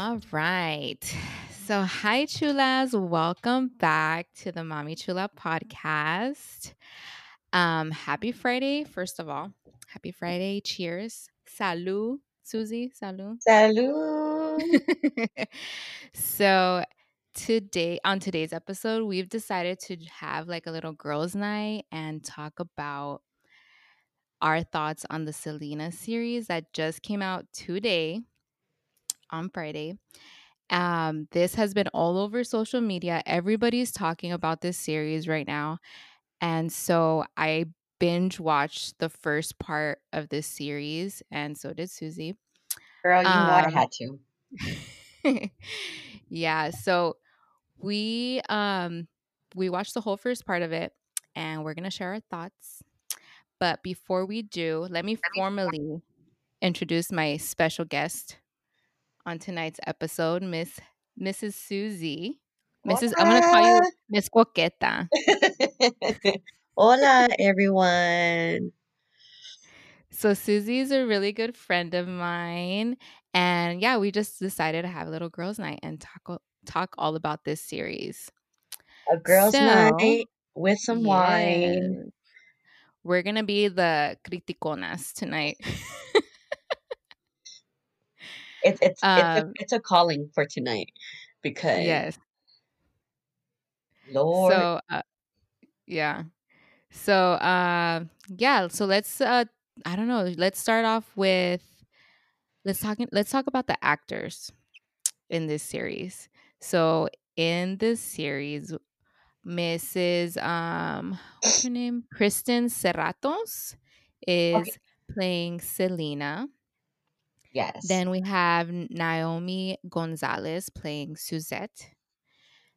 All right. So hi, Chulas. Welcome back to the Mommy Chula Podcast. Happy Friday, first of all. Happy Friday. Cheers. Salud, Susie. Salud. Salud. So today, on today's episode, we've decided to have like a little girls' night and talk about our thoughts on the Selena series that just came out today on Friday. This has been all over social media. Everybody's talking about this series right now. And so I binge watched the first part of this series, and so did Susie. Girl, you know I had to. Yeah, so we watched the whole first part of it, and we're going to share our thoughts. But before we do, let me formally introduce my special guest on tonight's episode, Mrs. Susie. Mrs. Hola. I'm going to call you Miss Coqueta. Hola, everyone. So Susie is a really good friend of mine. And yeah, we just decided to have a little girls' night and talk all about this series. A girls' night with some wine. We're going to be the criticonas tonight. It's a calling for tonight because yes. Lord. So yeah. So yeah, so let's I don't know, let's start off with let's talk about the actors in this series. So in this series, Mrs. What's her name? Kristen Serratos is playing Selena. Yes. Then we have Naomi Gonzalez playing Suzette.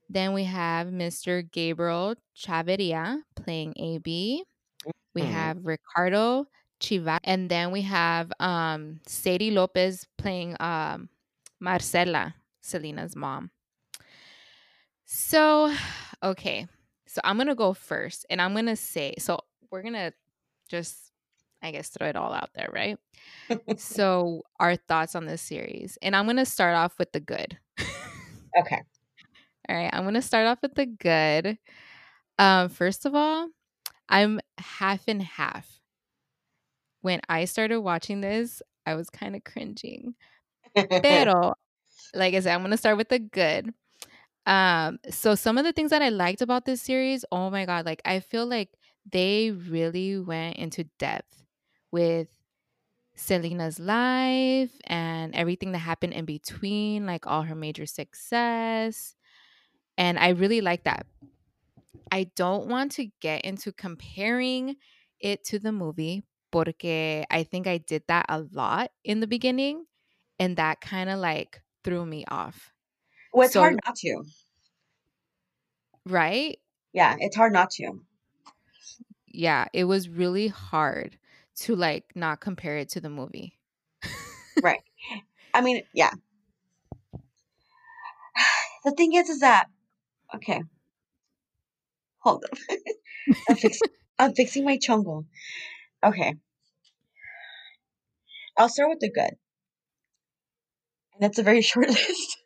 Then we have Mr. Gabriel Chaveria playing AB. We have Ricardo Chivas. And then we have Sadie Lopez playing Marcela, Selena's mom. So, okay. So I'm going to go first and I'm going to say, so we're going to just, I guess, throw it all out there, right? So our thoughts on this series. And I'm going to start off with the good. Okay. All right. I'm going to start off with the good. First of all, I'm half and half. When I started watching this, I was kind of cringing. Pero, like I said, I'm going to start with the good. So some of the things that I liked about this series, oh my God, like I feel like they really went into depth with Selena's life and everything that happened in between, like all her major success. And I really like that. I don't want to get into comparing it to the movie porque I think I did that a lot in the beginning and that kind of like threw me off. Well, it's hard not to. Right? Yeah, it's hard not to. Yeah, it was really hard to like not compare it to the movie. Right. I mean, yeah. The thing is that, okay. Hold on. I'm fixing my chongo. Okay. I'll start with the good. And that's a very short list.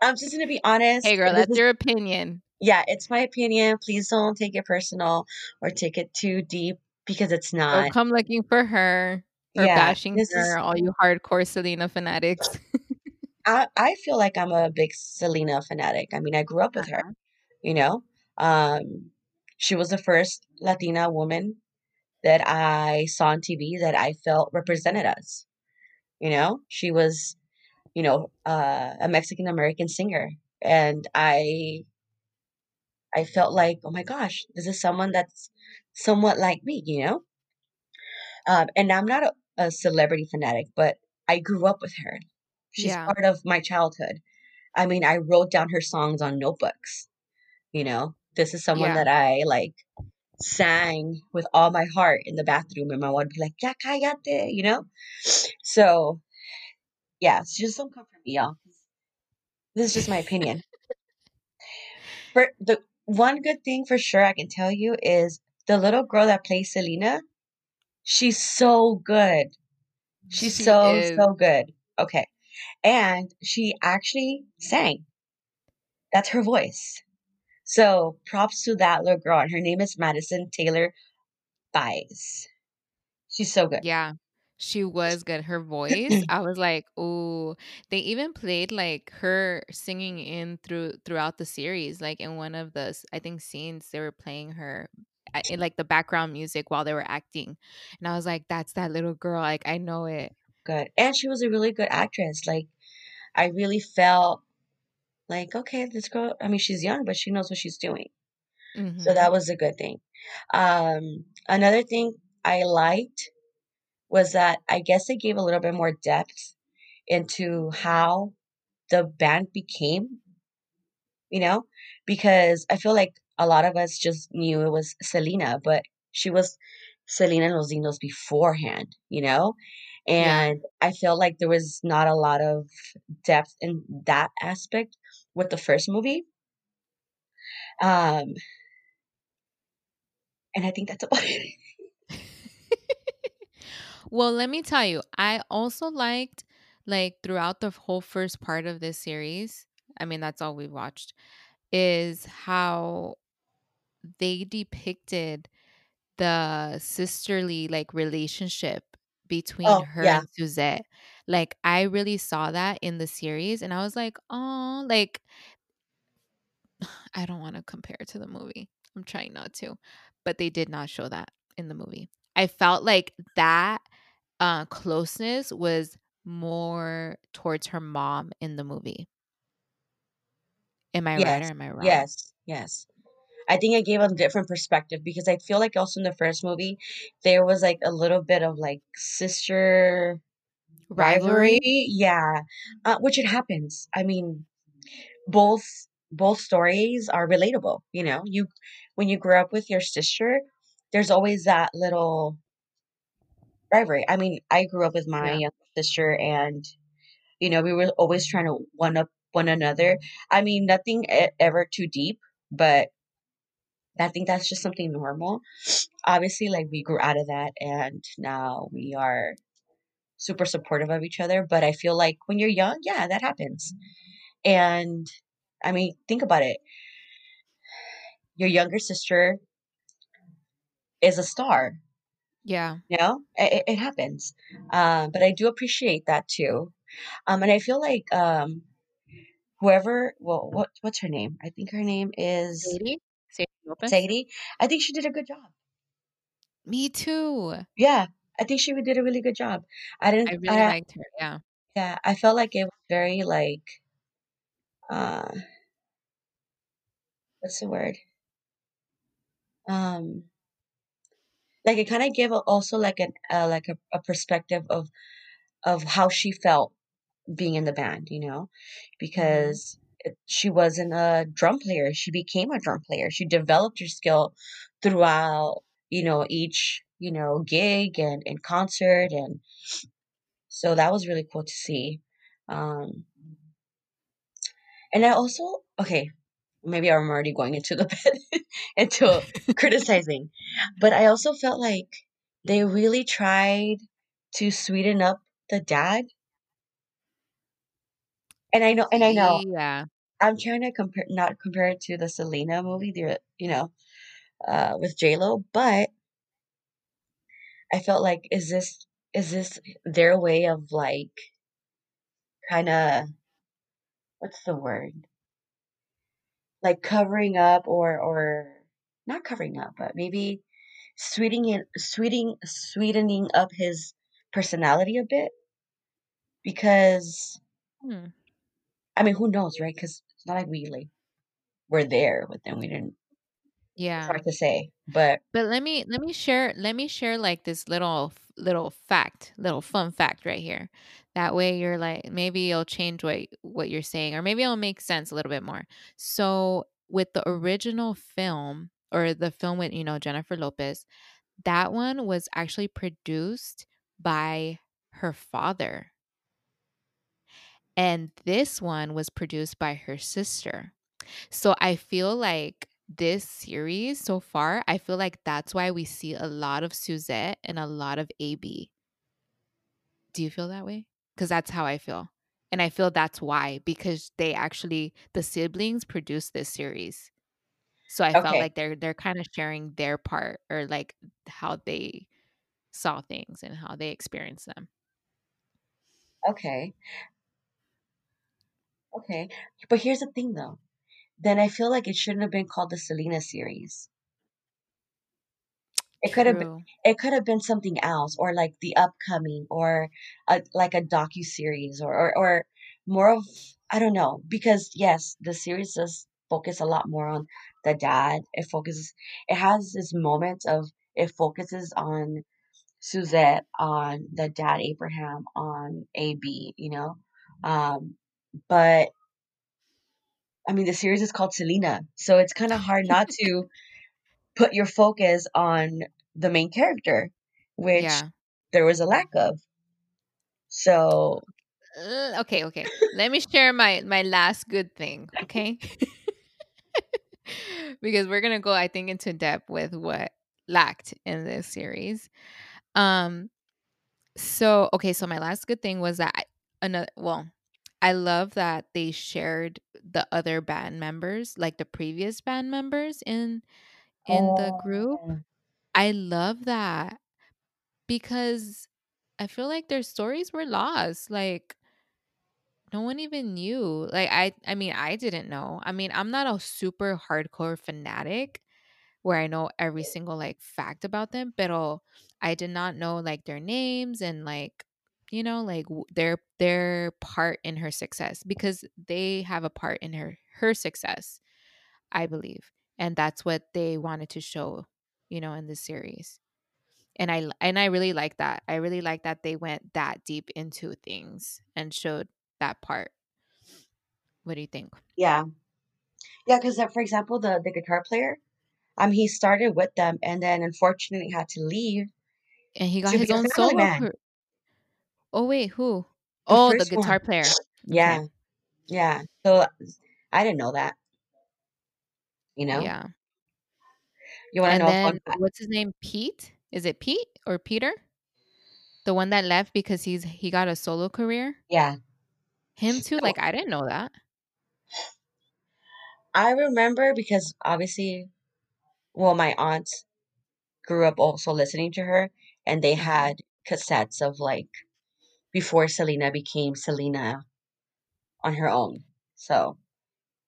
I'm just going to be honest. Hey, girl, that's your opinion. Yeah, it's my opinion. Please don't take it personal or take it too deep because it's not. Don't come looking for her or bashing her, all you hardcore Selena fanatics. I feel like I'm a big Selena fanatic. I mean, I grew up with her, you know. She was the first Latina woman that I saw on TV that I felt represented us. You know, she was, you know, a Mexican-American singer. And I felt like, oh my gosh, this is someone that's somewhat like me, you know? And I'm not a celebrity fanatic, but I grew up with her. She's part of my childhood. I mean, I wrote down her songs on notebooks, you know? This is someone that I, like, sang with all my heart in the bathroom. And my mom would be like, ya cállate, you know? So... yeah, so just don't come for me, y'all. This is just my opinion. For the one good thing for sure I can tell you is the little girl that plays Selena, she's so good. She so is. So good. Okay. And she actually sang. That's her voice. So props to that little girl. And her name is Madison Taylor Baez. She's so good. Yeah. She was good. Her voice, I was like, "Ooh!" They even played like her singing in throughout the series. Like in one of the, I think, scenes, they were playing her in like the background music while they were acting, and I was like, "That's that little girl." Like I know it. Good, and she was a really good actress. Like I really felt like, okay, this girl. I mean, she's young, but she knows what she's doing. Mm-hmm. So that was a good thing. Another thing I liked was that I guess they gave a little bit more depth into how the band became, you know, because I feel like a lot of us just knew it was Selena, but she was Selena and Los Dinos beforehand, you know, and yeah. I feel like there was not a lot of depth in that aspect with the first movie. And I think that's about it. Well, let me tell you, I also liked, like, throughout the whole first part of this series, I mean, that's all we watched, is how they depicted the sisterly, like, relationship between her and Suzette. Like, I really saw that in the series, and I was like, oh, like, I don't want to compare it to the movie. I'm trying not to, but they did not show that in the movie. I felt like that closeness was more towards her mom in the movie. Am I right or am I wrong? Yes. I think it gave a different perspective because I feel like also in the first movie, there was like a little bit of like sister rivalry. Yeah. Which it happens. I mean, both stories are relatable. You know, when you grow up with your sister, there's always that little rivalry. I mean, I grew up with my younger sister, and you know, we were always trying to one up one another. I mean, nothing ever too deep, but I think that's just something normal. Obviously, like we grew out of that, and now we are super supportive of each other. But I feel like when you're young, yeah, that happens. And I mean, think about it. Your younger sister is a star. Yeah. You know, it happens. But I do appreciate that too. And I feel like what's her name? I think her name is Sadie Lopez. Sadie. I think she did a good job. Me too. Yeah. I think she did a really good job. I really liked her. Yeah. Yeah. I felt like it was very like, what's the word? Like it kind of gave also like an like a perspective of how she felt being in the band, you know, because she wasn't a drum player. She became a drum player. She developed her skill throughout, you know, each, you know, gig and concert. And so that was really cool to see. And I also, okay, maybe I'm already going into the bed into criticizing, but I also felt like they really tried to sweeten up the dad. And I know, yeah, I'm trying to not compare it to the Selena movie, you know, with J-Lo, but I felt like, is this their way of like, kind of, what's the word? Like covering up or not covering up, but maybe sweetening up his personality a bit because, I mean, who knows, right? Because it's not like we like were there with them. We didn't. Yeah, it's hard to say, but let me share like this little fun fact right here. That way you're like, maybe it'll change what you're saying, or maybe it'll make sense a little bit more. So with the original film, or the film with, you know, Jennifer Lopez, that one was actually produced by her father. And this one was produced by her sister. So I feel like this series so far, I feel like that's why we see a lot of Suzette and a lot of AB. Do you feel that way? because that's how I feel. And I feel that's why, because they actually, the siblings produced this series. So I felt like they're kind of sharing their part, or like how they saw things and how they experienced them. Okay. But here's the thing though. Then I feel like it shouldn't have been called the Selena series. It could have been something else, or like The Upcoming, or like a docuseries, or more of, I don't know, because yes, the series does focus a lot more on the dad. It focuses on Suzette, on the dad Abraham, on AB, you know? But I mean, the series is called Selena, so it's kind of hard not to put your focus on the main character, which there was a lack of. So, okay. Let me share my last good thing, okay? Because we're going to go, I think, into depth with what lacked in this series. So my last good thing was that I love that they shared the other band members, like the previous band members in the group. I love that, because I feel like their stories were lost. Like, no one even knew. Like, I mean, I didn't know. I mean, I'm not a super hardcore fanatic where I know every single like fact about them, but I did not know like their names and like, you know, like their part in her success, because they have a part in her success, I believe. And that's what they wanted to show, you know, in the series. And I really like that. I really like that they went that deep into things and showed that part. What do you think? Yeah, because for example, the guitar player, he started with them and then unfortunately had to leave. And he got his own solo man. Oh, wait, who? The guitar player. Yeah. Okay. Yeah. So I didn't know that. You know? Yeah. You want to know what's his name? Pete? Is it Pete or Peter? The one that left because he got a solo career? Yeah. Him too? Like, I didn't know that. I remember because obviously, well, my aunt grew up also listening to her, and they had cassettes of like before Selena became Selena on her own. So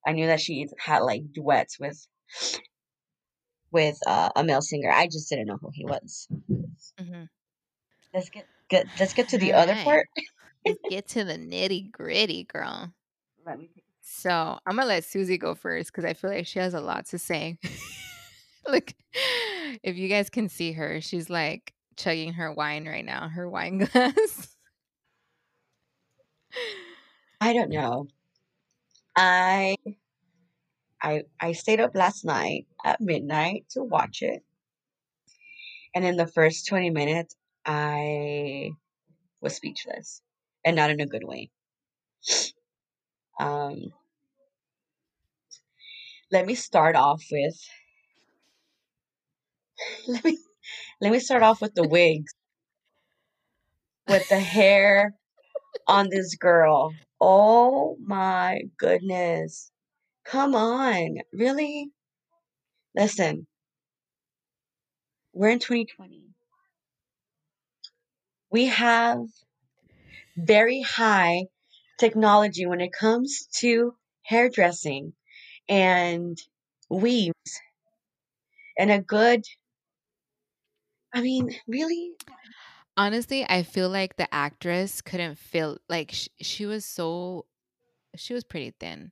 I knew that she had like duets with a male singer. I just didn't know who he was. Mm-hmm. Let's get to the other part. Let's get to the nitty gritty, girl. So I'm gonna let Susie go first because I feel like she has a lot to say. Look, if you guys can see her, she's like chugging her wine right now, her wine glass. I don't know. I stayed up last night at midnight to watch it. And in the first 20 minutes, I was speechless, and not in a good way. Let me start off with the wigs, with the hair on this girl. Oh my goodness. Come on. Really? Listen, we're in 2020. We have very high technology when it comes to hairdressing and weaves and really? Honestly, I feel like the actress couldn't feel like she was pretty thin.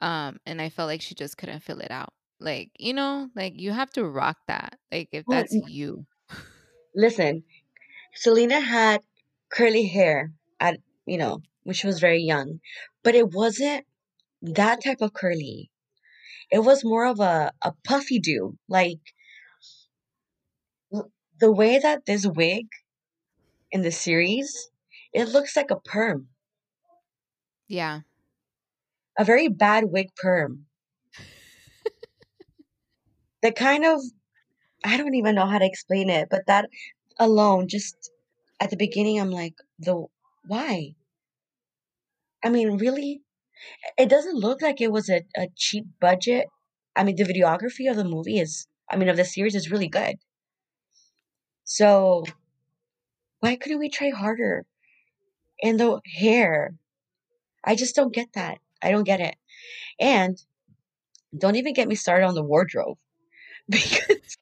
And I felt like she just couldn't fill it out. Like, you know, like you have to rock that. Like if that's you. Listen, Selena had curly hair at, you know, when she was very young, but it wasn't that type of curly. It was more of a puffy do. Like the way that this wig in the series, it looks like a perm. Yeah. A very bad wig perm. The kind of, I don't even know how to explain it, but that alone, just at the beginning, I'm like, why? I mean, really, it doesn't look like it was a cheap budget. I mean, the videography of the movie of the series is really good. So why couldn't we try harder? And the hair, I just don't get that. I don't get it. And don't even get me started on the wardrobe. Because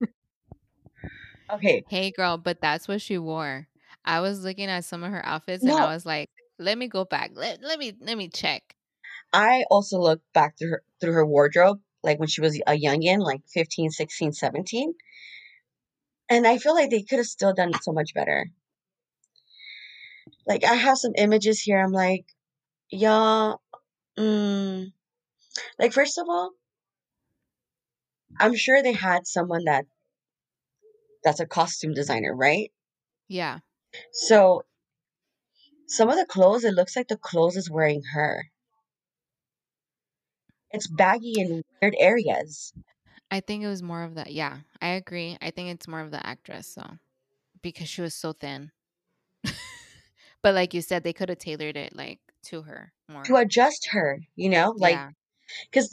okay. Hey girl, but that's what she wore. I was looking at some of her outfits and I was like, let me go back. Let me check. I also looked back through her wardrobe, like when she was a youngin, like 15, 16, 17. And I feel like they could have still done so much better. Like I have some images here. I'm like, y'all, like first of all, I'm sure they had someone that's a costume designer, right? Yeah. So some of the clothes, it looks like the clothes is wearing her. It's baggy in weird areas. I think it was more of the, yeah, I agree. I think it's more of the actress, so because she was so thin. But like you said, they could have tailored it like to her more. To adjust her, you know? Like, because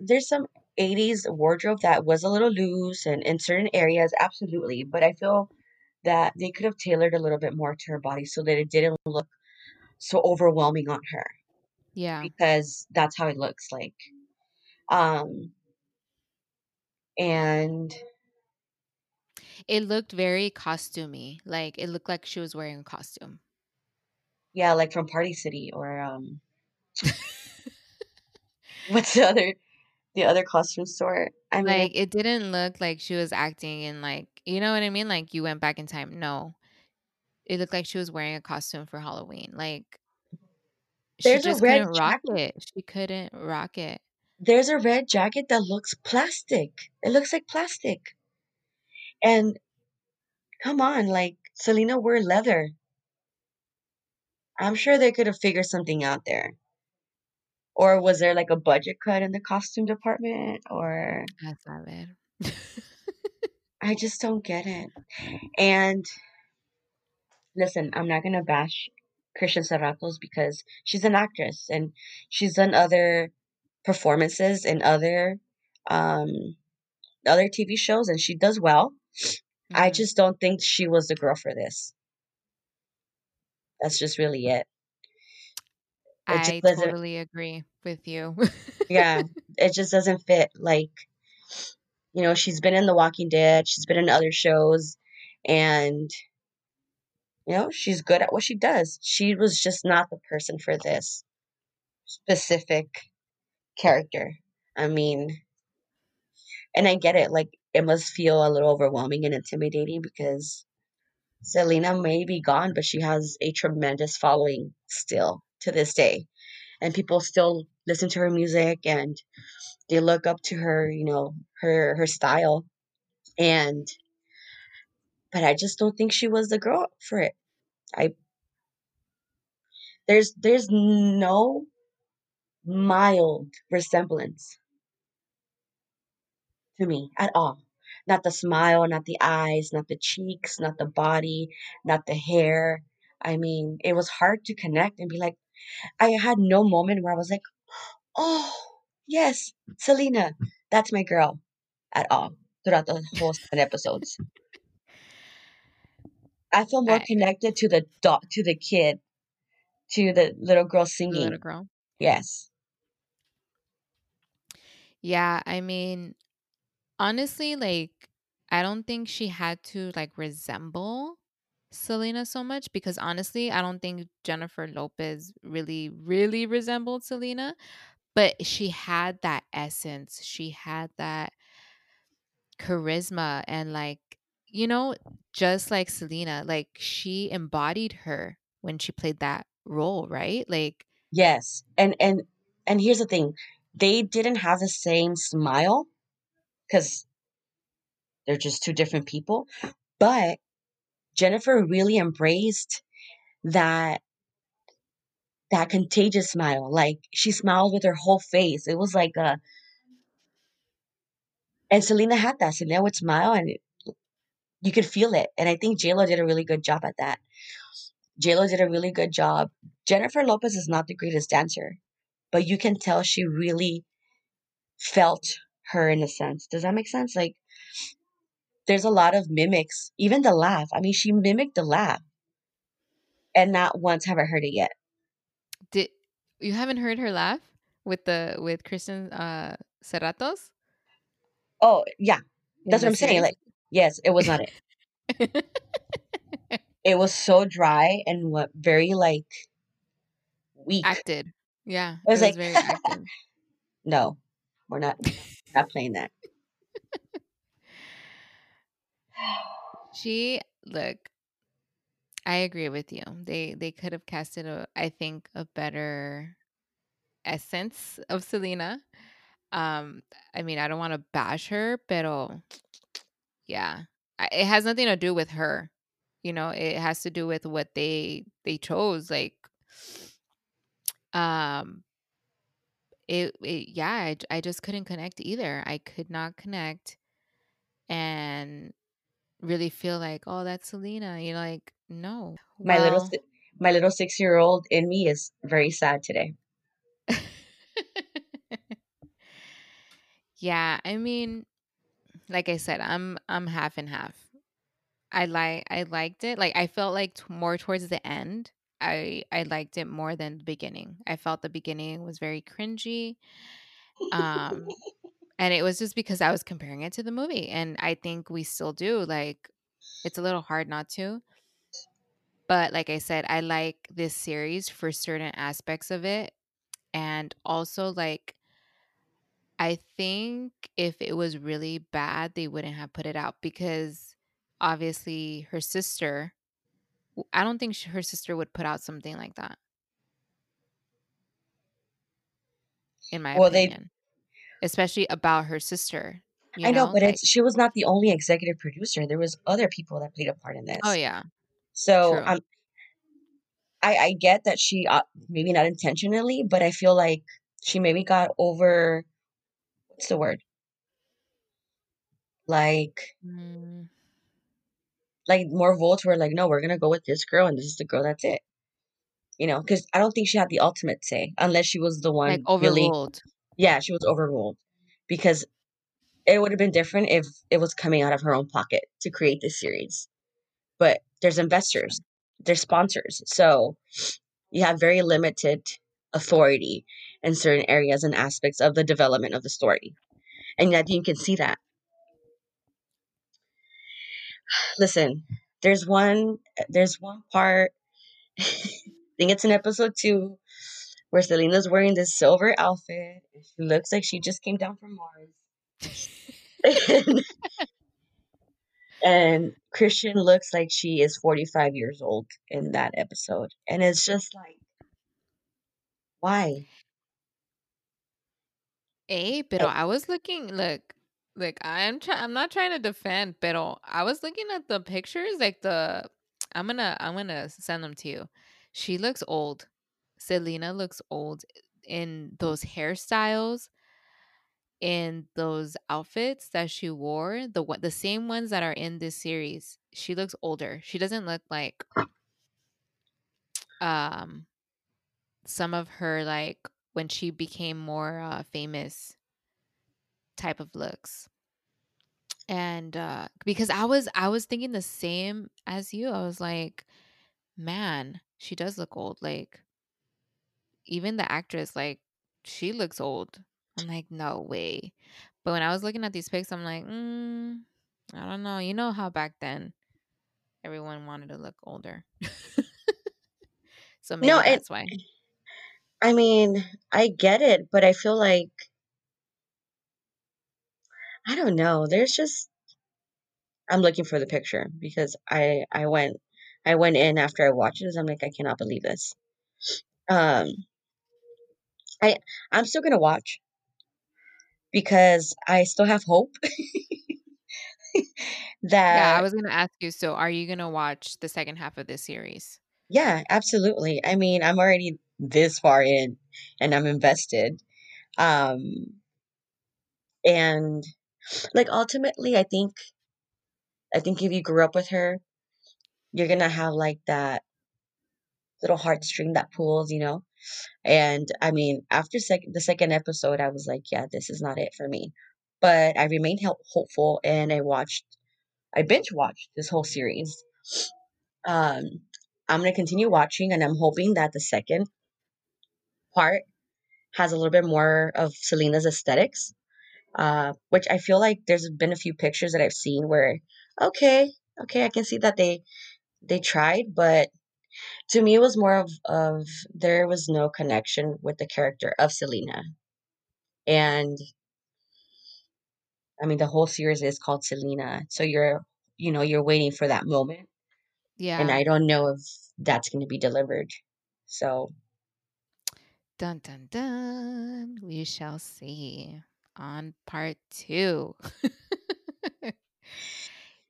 there's some 80s wardrobe that was a little loose and in certain areas, absolutely. But I feel that they could have tailored a little bit more to her body so that it didn't look so overwhelming on her. Yeah. Because that's how it looks like. And it looked very costumey. Like it looked like she was wearing a costume. Yeah, like from Party City or what's the other costume store? I mean, like it didn't look like she was acting in, like, you know what I mean? Like you went back in time. No, it looked like she was wearing a costume for Halloween. Like she just couldn't rock it. She couldn't rock it. There's a red jacket that looks plastic. It looks like plastic. And come on, like Selena wore leather. I'm sure they could have figured something out there. Or was there like a budget cut in the costume department? Or that's not it. I just don't get it. And listen, I'm not going to bash Kristen Serratos because she's an actress and she's done other performances in other TV shows and she does well. Mm-hmm. I just don't think she was the girl for this. That's just really it. I totally agree with you. Yeah. It just doesn't fit. Like, you know, she's been in The Walking Dead. She's been in other shows. And, you know, she's good at what she does. She was just not the person for this specific character. I mean, and I get it. Like, it must feel a little overwhelming and intimidating because Selena may be gone, but she has a tremendous following still to this day. And people still listen to her music and they look up to her, you know, her style. And, but I just don't think she was the girl for it. There's no mild resemblance to me at all. Not the smile, not the eyes, not the cheeks, not the body, not the hair. I mean, it was hard to connect and be like, I had no moment where I was like, oh, yes, Selena, that's my girl at all throughout the whole 7 episodes. I feel more connected to the kid, to the little girl singing. The little girl? Yes. Yeah, I mean, honestly, like, I don't think she had to, like, resemble Selena so much because honestly, I don't think Jennifer Lopez really, really resembled Selena, but she had that essence. She had that charisma and, like, you know, just like Selena, like, she embodied her when she played that role, right? Like, yes. And here's the thing. They didn't have the same smile because they're just two different people. But Jennifer really embraced that contagious smile. Like, she smiled with her whole face. It was like a... And Selena had that. Selena would smile and you could feel it. And I think J-Lo did a really good job at that. J-Lo did a really good job. Jennifer Lopez is not the greatest dancer, but you can tell she really felt her in a sense. Does that make sense? Like, there's a lot of mimics, even the laugh. I mean, she mimicked the laugh, and not once have I heard it yet. Did you haven't heard her laugh with Kristen Serratos? Oh yeah, that's what I'm saying. Like, yes, it was not it. It was so dry and very like weak. Acted, yeah. It was like very active. No, we're not playing that. Look, I agree with you. They could have casted a better essence of Selena. I mean, I don't want to bash her, pero yeah, it has nothing to do with her. You know, it has to do with what they chose. Like, I just couldn't connect either. I could not connect, and really feel like, oh, that's Selena. You're like, no. My little 6-year-old in me is very sad today. Yeah, I mean, like I said, I'm half and half. I liked it. Like, I felt like more towards the end. I liked it more than the beginning. I felt the beginning was very cringy. And it was just because I was comparing it to the movie. And I think we still do. Like, it's a little hard not to. But like I said, I like this series for certain aspects of it. And also, like, I think if it was really bad, they wouldn't have put it out. Because obviously her sister, I don't think her sister would put out something like that. In my opinion. Especially about her sister. I know, but like, she was not the only executive producer. There was other people that played a part in this. Oh, yeah. So I get that she, maybe not intentionally, but I feel like she maybe got over, what's the word? Like, like more votes were like, no, we're going to go with this girl, and this is the girl, that's it. You know, because I don't think she had the ultimate say, unless she was the one. Like, overruled. Really, yeah, she was overruled, because it would have been different if it was coming out of her own pocket to create this series. But there's investors, there's sponsors. So you have very limited authority in certain areas and aspects of the development of the story. And I think you can see that. Listen, there's one part, I think it's in episode 2, where Selena's wearing this silver outfit. She looks like she just came down from Mars. And Christian looks like she is 45 years old in that episode. And it's just like, why? Hey, pero I was looking, look, I'm not trying to defend, pero I was looking at the pictures, like I'm gonna send them to you. She looks old. Selena looks old in those hairstyles, in those outfits that she wore, the same ones that are in this series. She looks older. She doesn't look like some of her, like, when she became more famous type of looks. And because I was thinking the same as you. I was like, man, she does look old. Like, even the actress, like, she looks old. I'm like, no way. But when I was looking at these pics, I'm like, I don't know. You know how back then everyone wanted to look older. So maybe that's why. I mean, I get it, but I feel like, I don't know. There's just, I'm looking for the picture, because I went in after I watched it, and I'm like, I cannot believe this. I'm still gonna watch, because I still have hope that. Yeah, I was gonna ask you. So, are you gonna watch the second half of this series? Yeah, absolutely. I mean, I'm already this far in, and I'm invested. And like, ultimately, I think if you grew up with her, you're gonna have like that little heartstring that pulls, you know? And I mean, after the second episode, I was like, yeah, this is not it for me. But I remained hopeful, and I binge watched this whole series. I'm going to continue watching, and I'm hoping that the second part has a little bit more of Selena's aesthetics, which I feel like there's been a few pictures that I've seen where, okay, I can see that they tried, but to me, it was more of there was no connection with the character of Selena. And I mean, the whole series is called Selena, so you're waiting for that moment. Yeah. And I don't know if that's going to be delivered. So. Dun, dun, dun. We shall see on part 2.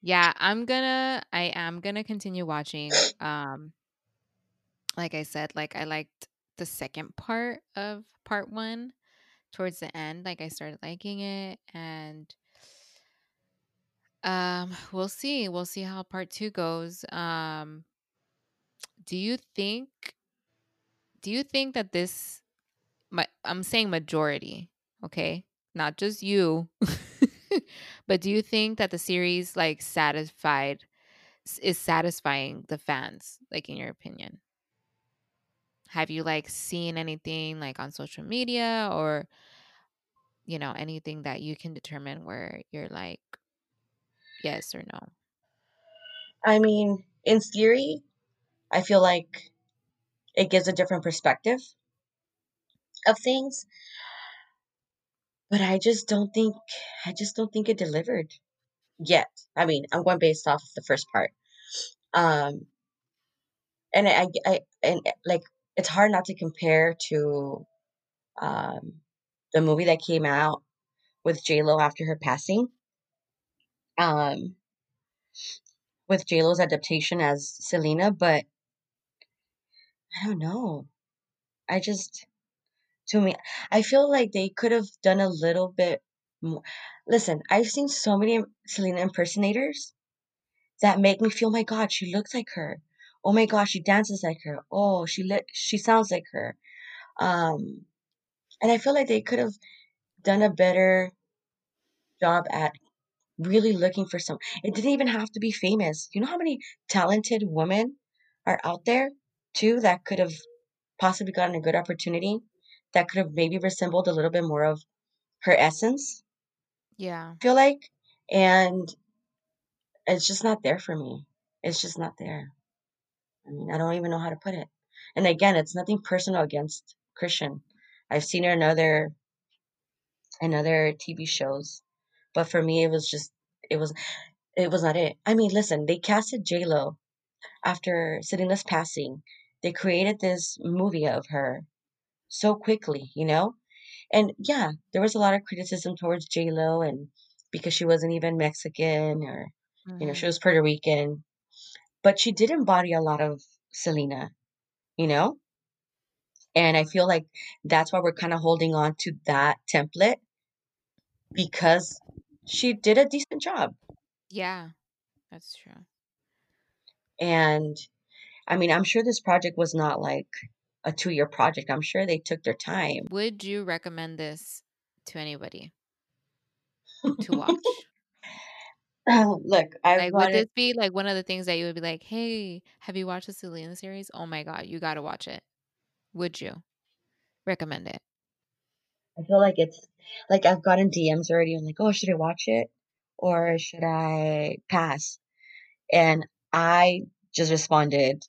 Yeah, I am gonna continue watching. Like I said, like I liked the second part of part 1 towards the end. Like I started liking it, and we'll see how part 2 goes. Do you think that this, I'm saying majority, okay? Not just you. But do you think that the series is satisfying the fans, like in your opinion? Have you seen anything on social media, or anything that you can determine where you're yes or no? I mean, in theory, I feel like it gives a different perspective of things. But I just don't think it delivered yet. I mean, I'm going based off the first part. And I it's hard not to compare to the movie that came out with J-Lo after her passing. With J-Lo's adaptation as Selena, but I don't know. To me, I feel like they could have done a little bit more. Listen, I've seen so many Selena impersonators that make me feel, my God, she looks like her. Oh my God, she dances like her. Oh, she sounds like her. And I feel like they could have done a better job at really looking for some. It didn't even have to be famous. You know how many talented women are out there too that could have possibly gotten a good opportunity? That could have maybe resembled a little bit more of her essence. Yeah. I feel like. And it's just not there for me. It's just not there. I mean, I don't even know how to put it. And again, it's nothing personal against Kristen. I've seen her in other TV shows. But for me, it was not it. I mean, listen, they casted J-Lo after Selena's passing. They created this movie of her so quickly, and yeah, there was a lot of criticism towards J-Lo, and because she wasn't even Mexican, or mm-hmm. She was Puerto Rican, but she did embody a lot of Selena, and I feel like that's why we're kind of holding on to that template, because she did a decent job. Yeah, that's true. And I mean, I'm sure this project was not a 2-year project. I'm sure they took their time. Would you recommend this to anybody to watch? Look, would this be one of the things that you would be like, hey, have you watched the Selena series? Oh my God, you got to watch it. Would you recommend it? I feel like it's I've gotten DMs already. I'm like, oh, should I watch it or should I pass? And I just responded,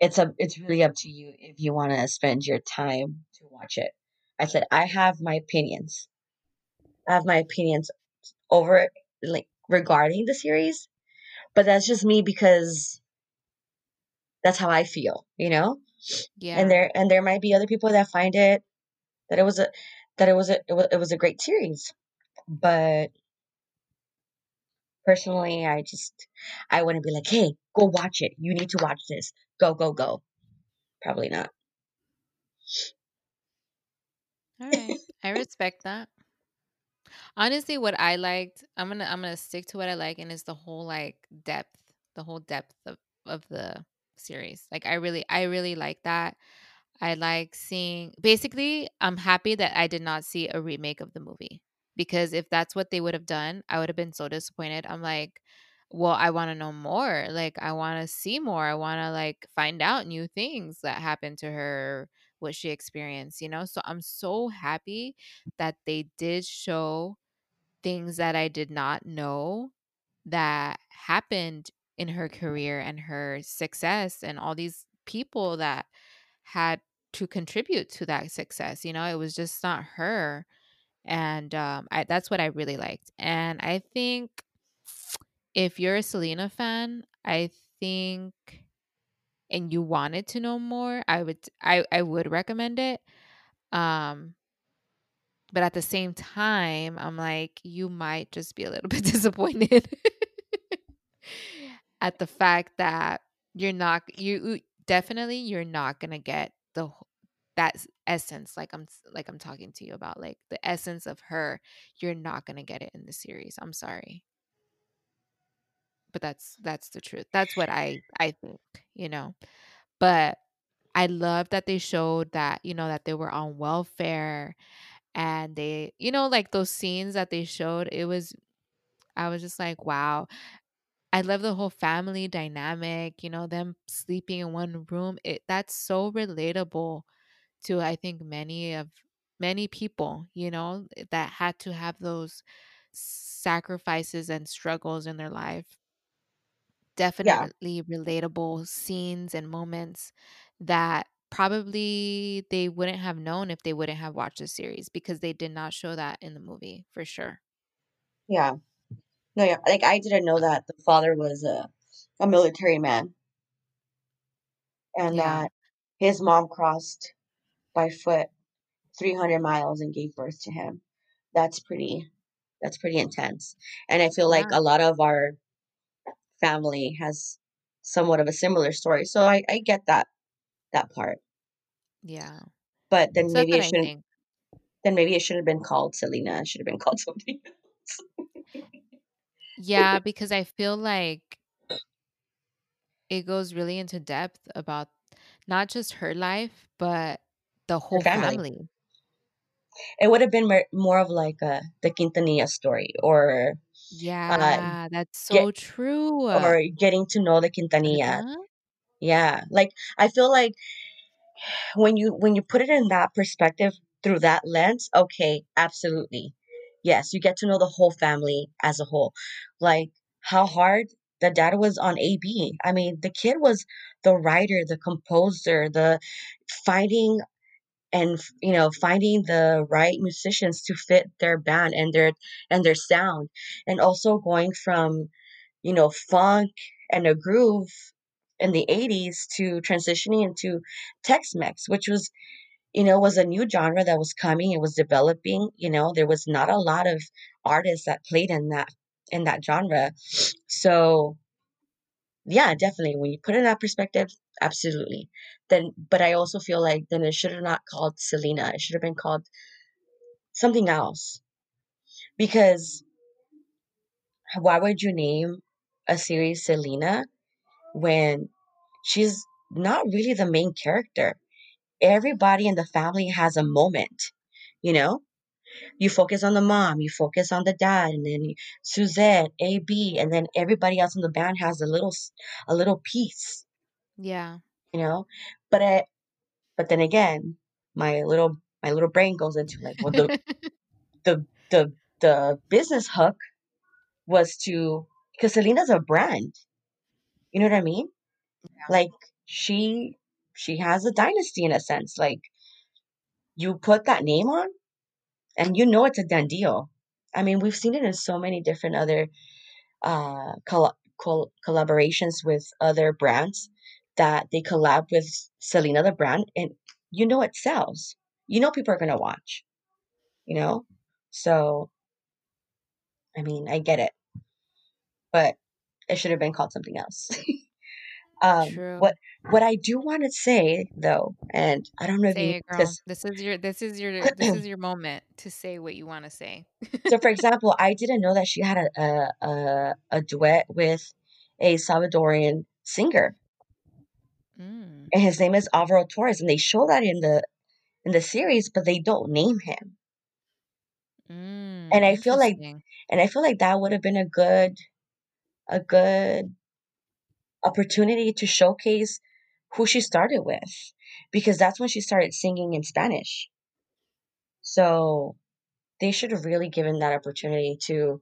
it's really up to you if you want to spend your time to watch it. I said, I have my opinions. Over regarding the series, but that's just me because that's how I feel, Yeah. And there might be other people that find it that it was a great series, but personally, I wouldn't be like, hey, go watch it. You need to watch this. Go. Probably not. All right. I respect that. Honestly, what I liked, I'm gonna stick to what I like, and it's the whole depth of the series. Like I really like that. I like seeing, basically, I'm happy that I did not see a remake of the movie, because if that's what they would have done, I would have been so disappointed. I'm like, well, I want to know more. Like, I want to see more. I want to like find out new things that happened to her, what she experienced, you know? So I'm so happy that they did show things that I did not know that happened in her career and her success and all these people that had to contribute to that success. You know, it was just not her. And that's what I really liked. And I think if you're a Selena fan, I think, and you wanted to know more, I would recommend it. But at the same time, I'm like, you might just be a little bit disappointed at the fact that you're not gonna get that essence, like I'm talking to you about, like the essence of her. You're not gonna get it in the series. I'm sorry, but that's the truth. That's what I think, you know. But I love that they showed that, you know, that they were on welfare, and they, you know, like those scenes that they showed. I was just like, wow. I love the whole family dynamic, you know, them sleeping in one room. That's so relatable to, I think, many people, you know, that had to have those sacrifices and struggles in their life. Definitely relatable scenes and moments that probably they wouldn't have known if they wouldn't have watched the series, because they did not show that in the movie, for sure. Yeah. No, yeah, like I didn't know that the father was a military man, and that his mom crossed by foot 300 miles and gave birth to him. That's pretty intense. And I feel like a lot of our family has somewhat of a similar story. So I get that part. Yeah. But then maybe it shouldn't have been called Selena. It should have been called something else. Yeah, because I feel like it goes really into depth about not just her life, but the whole family. It would have been more of like the Quintanilla story, or that's so true. Or getting to know the Quintanilla. Uh-huh. Yeah, like I feel like when you put it in that perspective through that lens, okay, absolutely. Yes, you get to know the whole family as a whole. Like how hard the dad was on AB. I mean, the kid was the writer, the composer, the finding and, you know, finding the right musicians to fit their band and their sound. And also going from, you know, funk and a groove in the 80s to transitioning into Tex-Mex, which was, you know, it was a new genre that was coming. It was developing. You know, there was not a lot of artists that played in that genre. So, yeah, definitely. When you put it in that perspective, absolutely. But I also feel like then it should have not called Selena. It should have been called something else. Because why would you name a series Selena when she's not really the main character? Everybody in the family has a moment, you know. You focus on the mom, you focus on the dad, and then Suzette, AB, and then everybody else in the band has a little piece. Yeah, you know. But then again, my little brain goes into like, well, the business hook was to, because Selena's a brand. You know what I mean? Yeah. Like she has a dynasty in a sense. Like you put that name on and you know it's a done deal. I mean, we've seen it in so many different other collaborations with other brands that they collab with Selena, the brand, and you know it sells. You know people are going to watch, you know? So, I mean, I get it. But it should have been called something else. What I do want to say though, and I don't know if you, girl, this is your moment to say what you want to say. So, for example, I didn't know that she had a duet with a Salvadorian singer. and his name is Alvaro Torres, and they show that in the series, but they don't name him. And I feel like that would have been a good opportunity to showcase who she started with, because that's when she started singing in Spanish. So they should have really given that opportunity to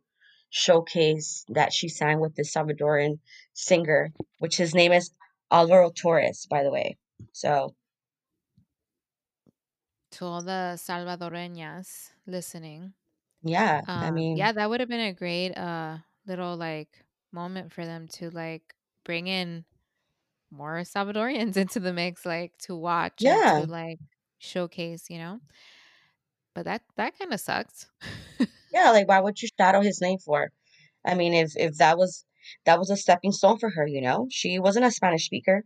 showcase that she sang with this Salvadoran singer, which his name is Alvaro Torres, by the way. So to all the Salvadoreñas listening, that would have been a great little moment for them to bring in more Salvadorians into the mix, to watch, and to showcase, but that kind of sucks. Why would you shadow his name for? I mean, if that was a stepping stone for her, she wasn't a Spanish speaker.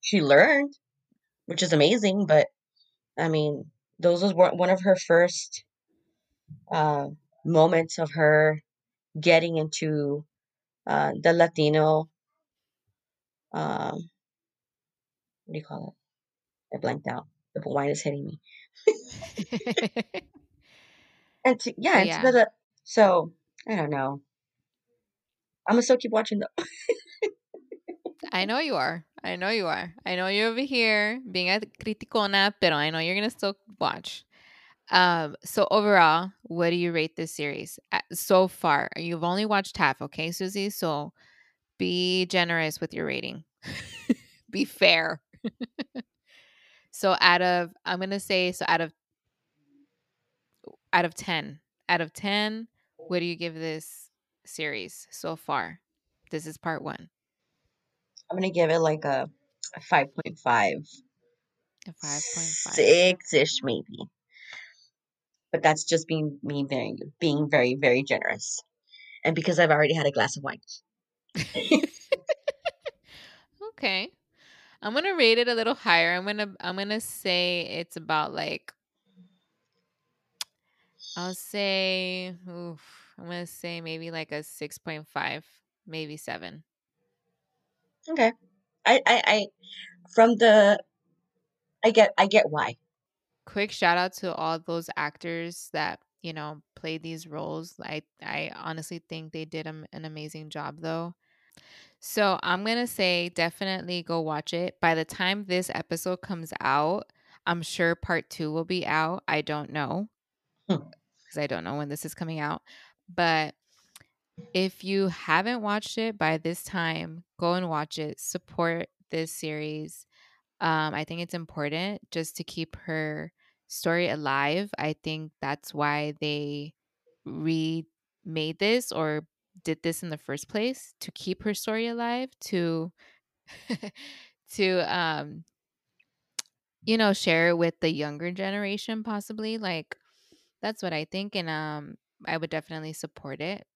She learned, which is amazing, but I mean, those was one of her first moments of her getting into the Latino. What do you call it? I blanked out. The wine is hitting me. So I don't know. I'm gonna still keep watching though. I know you are. I know you're over here being a criticona, pero I know you're gonna still watch. So overall, what do you rate this series so far? You've only watched half, okay, Susie? So be generous with your rating. Be fair. Out of 10, what do you give this series so far? This is part one. I'm going to give it a 5.5. A 5.5. 6-ish maybe. But that's just being very, very generous. And because I've already had a glass of wine. Okay. I'm going to rate it a little higher. I'm going to say it's about I'm going to say maybe a 6.5, maybe 7. Okay. I get why. Quick shout out to all those actors that, play these roles. I honestly think they did an amazing job though. So I'm going to say definitely go watch it. By the time this episode comes out, I'm sure part 2 will be out. I don't know. Because I don't know when this is coming out. But if you haven't watched it by this time, go and watch it. Support this series. I think it's important just to keep her story alive. I think that's why they remade this or did this in the first place, to keep her story alive, to share it with the younger generation possibly. That's what I think, and I would definitely support it.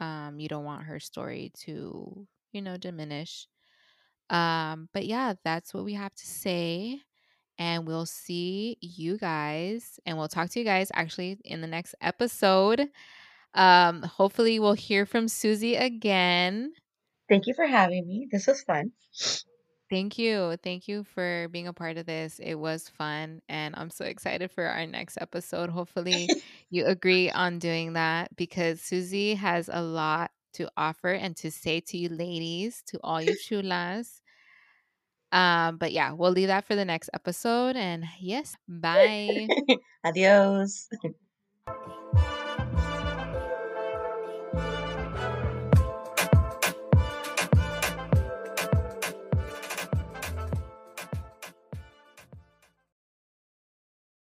You don't want her story to, diminish. But yeah, that's what we have to say, and we'll see you guys, and we'll talk to you guys actually in the next episode. Hopefully, we'll hear from Susie again. Thank you for having me. This was fun. Thank you for being a part of this. It was fun, and I'm so excited for our next episode. Hopefully you agree on doing that, because Susie has a lot to offer and to say to you ladies, to all you chulas. But yeah, we'll leave that for the next episode, and yes, bye. Adios.